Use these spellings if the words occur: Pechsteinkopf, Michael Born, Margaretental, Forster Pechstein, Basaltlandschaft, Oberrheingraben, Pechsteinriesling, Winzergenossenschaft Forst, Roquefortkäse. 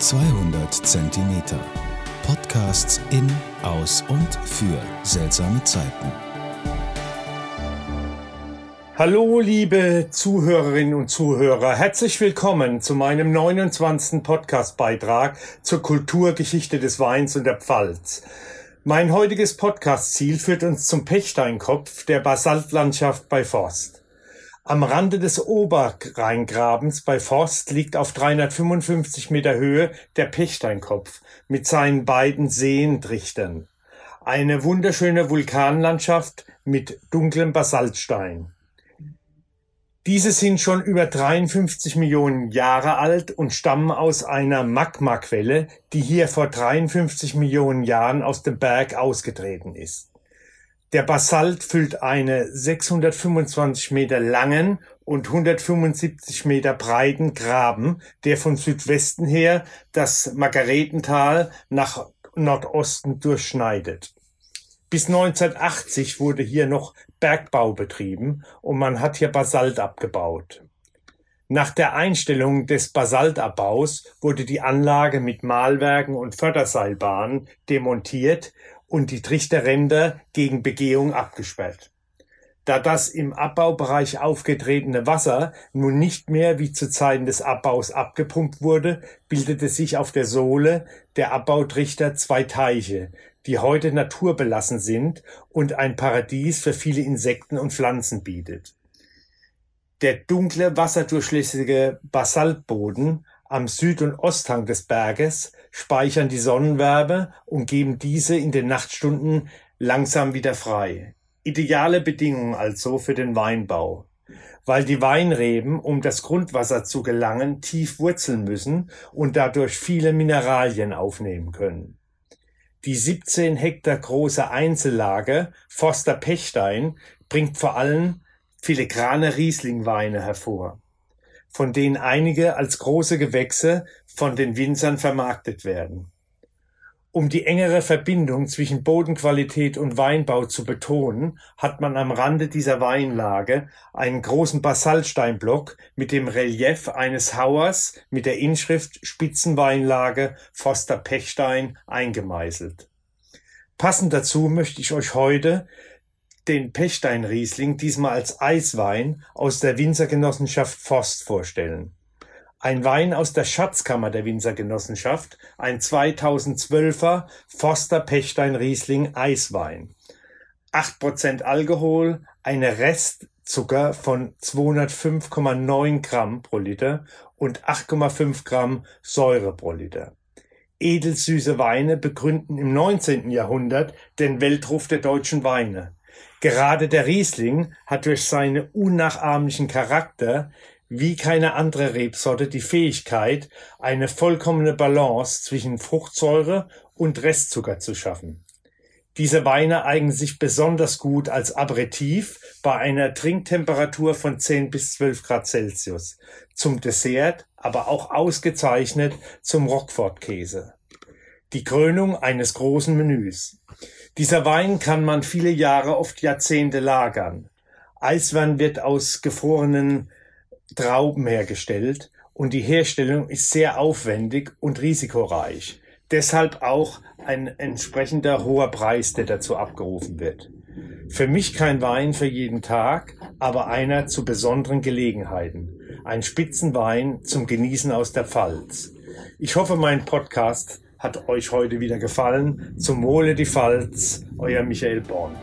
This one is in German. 200 Zentimeter. Podcasts in, aus und für seltsame Zeiten. Hallo liebe Zuhörerinnen und Zuhörer, herzlich willkommen zu meinem 29. Podcastbeitrag zur Kulturgeschichte des Weins und der Pfalz. Mein heutiges Podcast-Ziel führt uns zum Pechsteinkopf der Basaltlandschaft bei Forst. Am Rande des Oberrheingrabens bei Forst liegt auf 355 Meter Höhe der Pechsteinkopf mit seinen beiden Seentrichtern. Eine wunderschöne Vulkanlandschaft mit dunklem Basaltstein. Diese sind schon über 53 Millionen Jahre alt und stammen aus einer Magmaquelle, die hier vor 53 Millionen Jahren aus dem Berg ausgetreten ist. Der Basalt füllt einen 625 Meter langen und 175 Meter breiten Graben, der von Südwesten her das Margaretental nach Nordosten durchschneidet. Bis 1980 wurde hier noch Bergbau betrieben und man hat hier Basalt abgebaut. Nach der Einstellung des Basaltabbaus wurde die Anlage mit Mahlwerken und Förderseilbahnen demontiert und die Trichterränder gegen Begehung abgesperrt. Da das im Abbaubereich aufgetretene Wasser nun nicht mehr wie zu Zeiten des Abbaus abgepumpt wurde, bildete sich auf der Sohle der Abbautrichter zwei Teiche, die heute naturbelassen sind und ein Paradies für viele Insekten und Pflanzen bietet. Der dunkle, wasserdurchlässige Basaltboden am Süd- und Osthang des Berges speichern die Sonnenwärme und geben diese in den Nachtstunden langsam wieder frei. Ideale Bedingungen also für den Weinbau. Weil die Weinreben, um das Grundwasser zu gelangen, tief wurzeln müssen und dadurch viele Mineralien aufnehmen können. Die 17 Hektar große Einzellage Forster Pechstein bringt vor allem filigrane Rieslingweine hervor, von denen einige als große Gewächse von den Winzern vermarktet werden. Um die engere Verbindung zwischen Bodenqualität und Weinbau zu betonen, hat man am Rande dieser Weinlage einen großen Basaltsteinblock mit dem Relief eines Hauers mit der Inschrift Spitzenweinlage Forster Pechstein eingemeißelt. Passend dazu möchte ich euch heute den Pechsteinriesling diesmal als Eiswein aus der Winzergenossenschaft Forst vorstellen. Ein Wein aus der Schatzkammer der Winzergenossenschaft, ein 2012er Forster Pechsteinriesling Eiswein. 8% Alkohol, eine Restzucker von 205,9 Gramm pro Liter und 8,5 Gramm Säure pro Liter. Edelsüße Weine begründen im 19. Jahrhundert den Weltruf der deutschen Weine. Gerade der Riesling hat durch seinen unnachahmlichen Charakter wie keine andere Rebsorte die Fähigkeit, eine vollkommene Balance zwischen Fruchtsäure und Restzucker zu schaffen. Diese Weine eignen sich besonders gut als Aperitif bei einer Trinktemperatur von 10 bis 12 Grad Celsius, zum Dessert, aber auch ausgezeichnet zum Roquefortkäse. Die Krönung eines großen Menüs. Dieser Wein kann man viele Jahre, oft Jahrzehnte lagern. Eiswein wird aus gefrorenen Trauben hergestellt und die Herstellung ist sehr aufwendig und risikoreich. Deshalb auch ein entsprechender hoher Preis, der dazu abgerufen wird. Für mich kein Wein für jeden Tag, aber einer zu besonderen Gelegenheiten. Ein Spitzenwein zum Genießen aus der Pfalz. Ich hoffe, mein Podcast hat euch heute wieder gefallen. Zum Wohle die Pfalz, euer Michael Born.